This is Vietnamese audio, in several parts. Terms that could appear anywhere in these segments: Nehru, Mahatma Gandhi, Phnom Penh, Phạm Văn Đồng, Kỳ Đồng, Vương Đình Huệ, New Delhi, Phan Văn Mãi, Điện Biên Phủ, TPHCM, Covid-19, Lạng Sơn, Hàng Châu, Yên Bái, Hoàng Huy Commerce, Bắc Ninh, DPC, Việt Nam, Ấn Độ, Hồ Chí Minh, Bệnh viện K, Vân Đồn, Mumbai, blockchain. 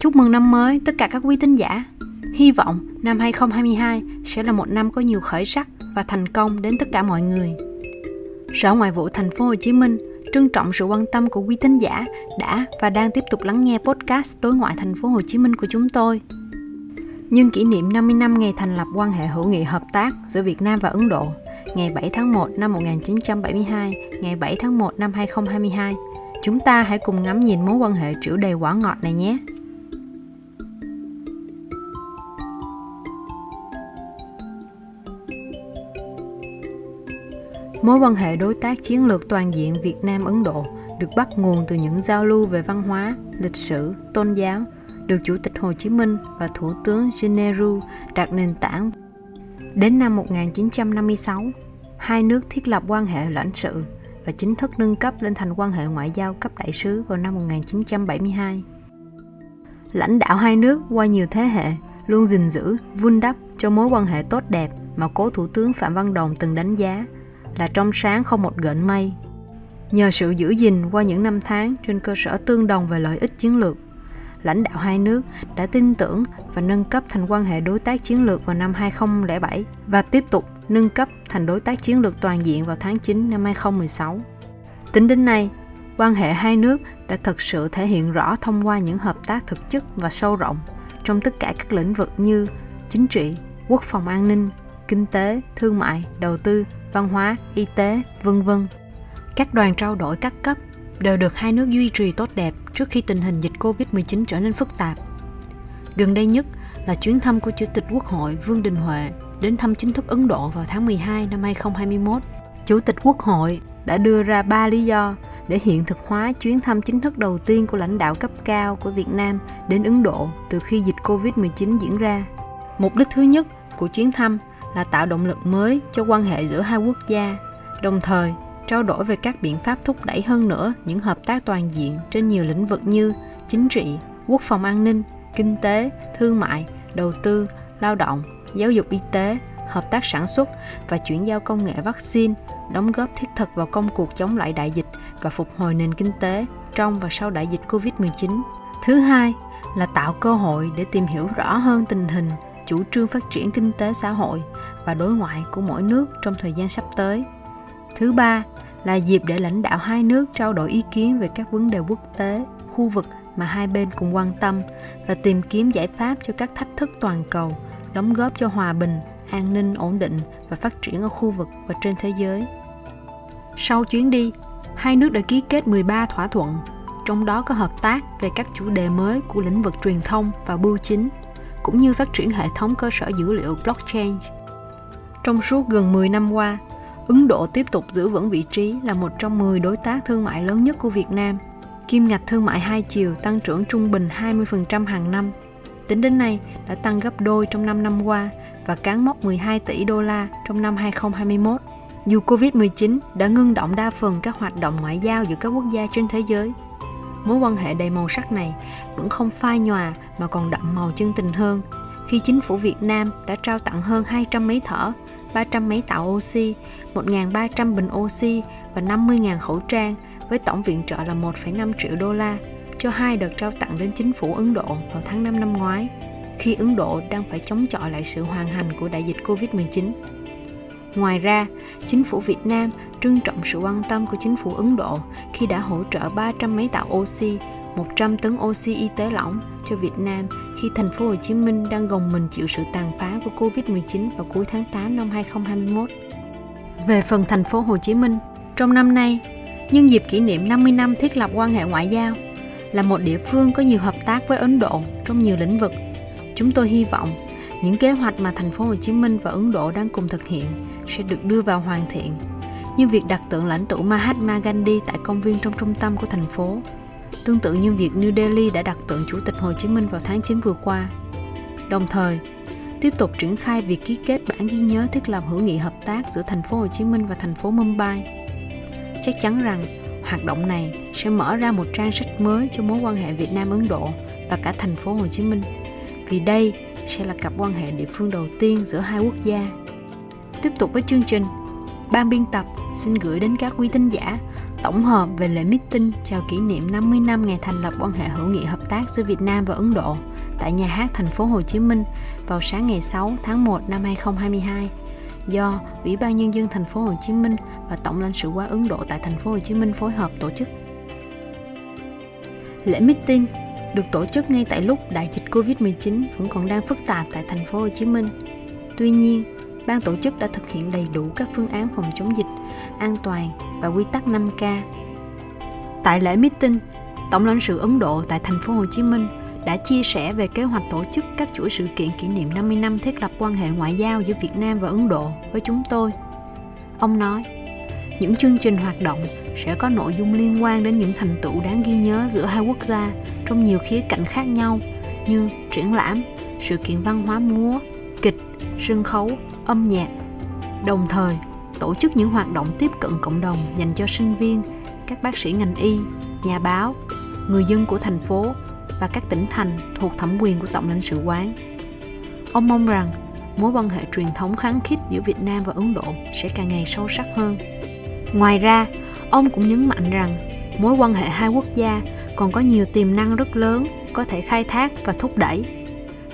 Chúc mừng năm mới tất cả các quý thính giả. Hy vọng năm 2022 sẽ là một năm có nhiều khởi sắc và thành công đến tất cả mọi người. Sở Ngoại vụ Thành phố Hồ Chí Minh trân trọng sự quan tâm của quý thính giả đã và đang tiếp tục lắng nghe podcast Đối ngoại Thành phố Hồ Chí Minh của chúng tôi. Nhân kỷ niệm 50 năm ngày thành lập quan hệ hữu nghị hợp tác giữa Việt Nam và Ấn Độ, ngày 7 tháng 1 năm 1972, ngày 7 tháng 1 năm 2022, chúng ta hãy cùng ngắm nhìn mối quan hệ trĩu đầy quả ngọt này nhé. Mối quan hệ đối tác chiến lược toàn diện Việt Nam-Ấn Độ được bắt nguồn từ những giao lưu về văn hóa, lịch sử, tôn giáo, được Chủ tịch Hồ Chí Minh và Thủ tướng Nehru đặt nền tảng. Đến năm 1956, hai nước thiết lập quan hệ lãnh sự và chính thức nâng cấp lên thành quan hệ ngoại giao cấp đại sứ vào năm 1972. Lãnh đạo hai nước qua nhiều thế hệ luôn gìn giữ, vun đắp cho mối quan hệ tốt đẹp mà cố Thủ tướng Phạm Văn Đồng từng đánh giá là trong sáng không một gợn mây. Nhờ sự giữ gìn qua những năm tháng trên cơ sở tương đồng về lợi ích chiến lược, lãnh đạo hai nước đã tin tưởng và nâng cấp thành quan hệ đối tác chiến lược vào năm 2007 và tiếp tục nâng cấp thành đối tác chiến lược toàn diện vào tháng 9 năm 2016. Tính đến nay, quan hệ hai nước đã thực sự thể hiện rõ thông qua những hợp tác thực chất và sâu rộng trong tất cả các lĩnh vực như chính trị, quốc phòng an ninh, kinh tế, thương mại, đầu tư, văn hóa, y tế, v.v. Các đoàn trao đổi các cấp đều được hai nước duy trì tốt đẹp trước khi tình hình dịch Covid-19 trở nên phức tạp. Gần đây nhất là chuyến thăm của Chủ tịch Quốc hội Vương Đình Huệ đến thăm chính thức Ấn Độ vào tháng 12 năm 2021. Chủ tịch Quốc hội đã đưa ra 3 lý do để hiện thực hóa chuyến thăm chính thức đầu tiên của lãnh đạo cấp cao của Việt Nam đến Ấn Độ từ khi dịch Covid-19 diễn ra. Mục đích thứ nhất của chuyến thăm là tạo động lực mới cho quan hệ giữa hai quốc gia, đồng thời trao đổi về các biện pháp thúc đẩy hơn nữa những hợp tác toàn diện trên nhiều lĩnh vực như chính trị, quốc phòng an ninh, kinh tế, thương mại, đầu tư, lao động, giáo dục y tế, hợp tác sản xuất và chuyển giao công nghệ vaccine, đóng góp thiết thực vào công cuộc chống lại đại dịch và phục hồi nền kinh tế trong và sau đại dịch Covid-19. Thứ hai là tạo cơ hội để tìm hiểu rõ hơn tình hình, chủ trương phát triển kinh tế xã hội và đối ngoại của mỗi nước trong thời gian sắp tới. Thứ ba là dịp để lãnh đạo hai nước trao đổi ý kiến về các vấn đề quốc tế, khu vực mà hai bên cùng quan tâm và tìm kiếm giải pháp cho các thách thức toàn cầu, đóng góp cho hòa bình, an ninh, ổn định và phát triển ở khu vực và trên thế giới. Sau chuyến đi, hai nước đã ký kết 13 thỏa thuận, trong đó có hợp tác về các chủ đề mới của lĩnh vực truyền thông và bưu chính, cũng như phát triển hệ thống cơ sở dữ liệu blockchain. Trong suốt gần 10 năm qua, Ấn Độ tiếp tục giữ vững vị trí là một trong 10 đối tác thương mại lớn nhất của Việt Nam. Kim ngạch thương mại hai chiều tăng trưởng trung bình 20% hàng năm. Tính đến nay đã tăng gấp đôi trong 5 năm qua và cán mốc 12 tỷ đô la trong năm 2021. Dù Covid-19 đã ngưng động đa phần các hoạt động ngoại giao giữa các quốc gia trên thế giới, mối quan hệ đầy màu sắc này vẫn không phai nhòa mà còn đậm màu chân tình hơn, khi chính phủ Việt Nam đã trao tặng hơn 200 máy thở, 300 máy tạo oxy, 1.300 bình oxy và 50.000 khẩu trang với tổng viện trợ là 1,5 triệu đô la cho hai đợt trao tặng đến chính phủ Ấn Độ vào tháng 5 năm ngoái, khi Ấn Độ đang phải chống chọi lại sự hoành hành của đại dịch Covid-19. Ngoài ra, chính phủ Việt Nam trân trọng sự quan tâm của chính phủ Ấn Độ khi đã hỗ trợ 300 máy tạo oxy, 100 tấn oxy y tế lỏng cho Việt Nam khi thành phố Hồ Chí Minh đang gồng mình chịu sự tàn phá của Covid-19 vào cuối tháng 8 năm 2021. Về phần thành phố Hồ Chí Minh, trong năm nay, nhân dịp kỷ niệm 50 năm thiết lập quan hệ ngoại giao, là một địa phương có nhiều hợp tác với Ấn Độ trong nhiều lĩnh vực, chúng tôi hy vọng những kế hoạch mà thành phố Hồ Chí Minh và Ấn Độ đang cùng thực hiện sẽ được đưa vào hoàn thiện, như việc đặt tượng lãnh tụ Mahatma Gandhi tại công viên trong trung tâm của thành phố, tương tự như việc New Delhi đã đặt tượng Chủ tịch Hồ Chí Minh vào tháng 9 vừa qua. Đồng thời, tiếp tục triển khai việc ký kết bản ghi nhớ thiết lập hữu nghị hợp tác giữa thành phố Hồ Chí Minh và thành phố Mumbai. Chắc chắn rằng hoạt động này sẽ mở ra một trang sách mới cho mối quan hệ Việt Nam Ấn Độ và cả thành phố Hồ Chí Minh, vì đây sẽ là cặp quan hệ địa phương đầu tiên giữa hai quốc gia. Tiếp tục với chương trình, ban biên tập xin gửi đến các quý thính giả tổng hợp về lễ meeting chào kỷ niệm 50 năm ngày thành lập quan hệ hữu nghị hợp tác giữa Việt Nam và Ấn Độ tại nhà hát thành phố Hồ Chí Minh vào sáng ngày 6 tháng 1 năm 2022 do Ủy ban Nhân dân thành phố Hồ Chí Minh và Tổng lãnh sự quán Ấn Độ tại thành phố Hồ Chí Minh phối hợp tổ chức. Lễ meeting được tổ chức ngay tại lúc đại dịch Covid-19 vẫn còn đang phức tạp tại thành phố Hồ Chí Minh. Tuy nhiên, ban tổ chức đã thực hiện đầy đủ các phương án phòng chống dịch, an toàn và quy tắc 5K. Tại lễ meeting, Tổng lãnh sự Ấn Độ tại thành phố Hồ Chí Minh đã chia sẻ về kế hoạch tổ chức các chuỗi sự kiện kỷ niệm 50 năm thiết lập quan hệ ngoại giao giữa Việt Nam và Ấn Độ với chúng tôi. Ông nói, những chương trình hoạt động sẽ có nội dung liên quan đến những thành tựu đáng ghi nhớ giữa hai quốc gia trong nhiều khía cạnh khác nhau như triển lãm, sự kiện văn hóa múa, kịch, sân khấu, âm nhạc. Đồng thời, tổ chức những hoạt động tiếp cận cộng đồng dành cho sinh viên, các bác sĩ ngành y, nhà báo, người dân của thành phố và các tỉnh thành thuộc thẩm quyền của Tổng lãnh sự quán. Ông mong rằng mối quan hệ truyền thống khăng khít giữa Việt Nam và Ấn Độ sẽ càng ngày sâu sắc hơn. Ngoài ra, ông cũng nhấn mạnh rằng mối quan hệ hai quốc gia còn có nhiều tiềm năng rất lớn có thể khai thác và thúc đẩy.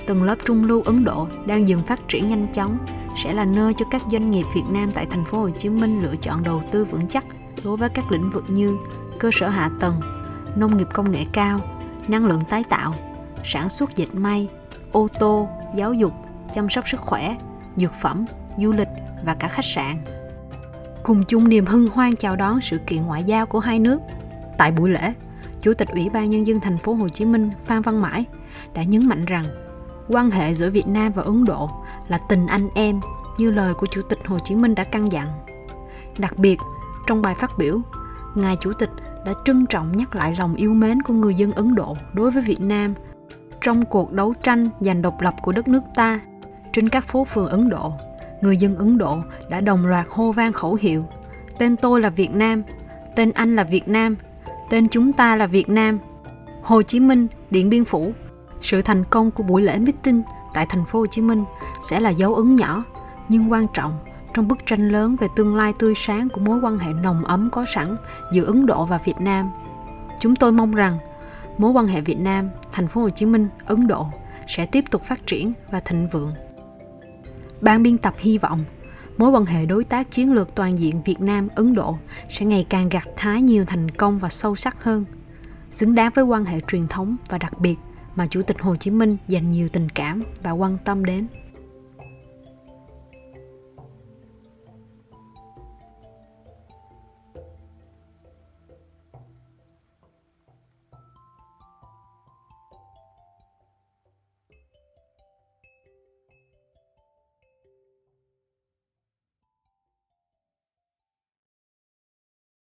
Tầng lớp trung lưu Ấn Độ đang dần phát triển nhanh chóng sẽ là nơi cho các doanh nghiệp Việt Nam tại thành phố Hồ Chí Minh lựa chọn đầu tư vững chắc đối với các lĩnh vực như cơ sở hạ tầng, nông nghiệp công nghệ cao, năng lượng tái tạo, sản xuất dệt may, ô tô, giáo dục, chăm sóc sức khỏe, dược phẩm, du lịch và cả khách sạn. Cùng chung niềm hân hoan chào đón sự kiện ngoại giao của hai nước. Tại buổi lễ, Chủ tịch Ủy ban Nhân dân thành phố Hồ Chí Minh Phan Văn Mãi đã nhấn mạnh rằng quan hệ giữa Việt Nam và Ấn Độ là tình anh em như lời của Chủ tịch Hồ Chí Minh đã căn dặn. Đặc biệt, trong bài phát biểu, Ngài Chủ tịch đã trân trọng nhắc lại lòng yêu mến của người dân Ấn Độ đối với Việt Nam trong cuộc đấu tranh giành độc lập của đất nước ta. Trên các phố phường Ấn Độ, người dân Ấn Độ đã đồng loạt hô vang khẩu hiệu "Tên tôi là Việt Nam", "Tên anh là Việt Nam", "Tên chúng ta là Việt Nam", Hồ Chí Minh, Điện Biên Phủ. Sự thành công của buổi lễ meeting tại thành phố Hồ Chí Minh sẽ là dấu ấn nhỏ nhưng quan trọng trong bức tranh lớn về tương lai tươi sáng của mối quan hệ nồng ấm có sẵn giữa Ấn Độ và Việt Nam. Chúng tôi mong rằng mối quan hệ Việt Nam, thành phố Hồ Chí Minh, Ấn Độ sẽ tiếp tục phát triển và thịnh vượng. Ban biên tập hy vọng mối quan hệ đối tác chiến lược toàn diện Việt Nam - Ấn Độ sẽ ngày càng gặt hái nhiều thành công và sâu sắc hơn, xứng đáng với quan hệ truyền thống và đặc biệt mà Chủ tịch Hồ Chí Minh dành nhiều tình cảm và quan tâm đến.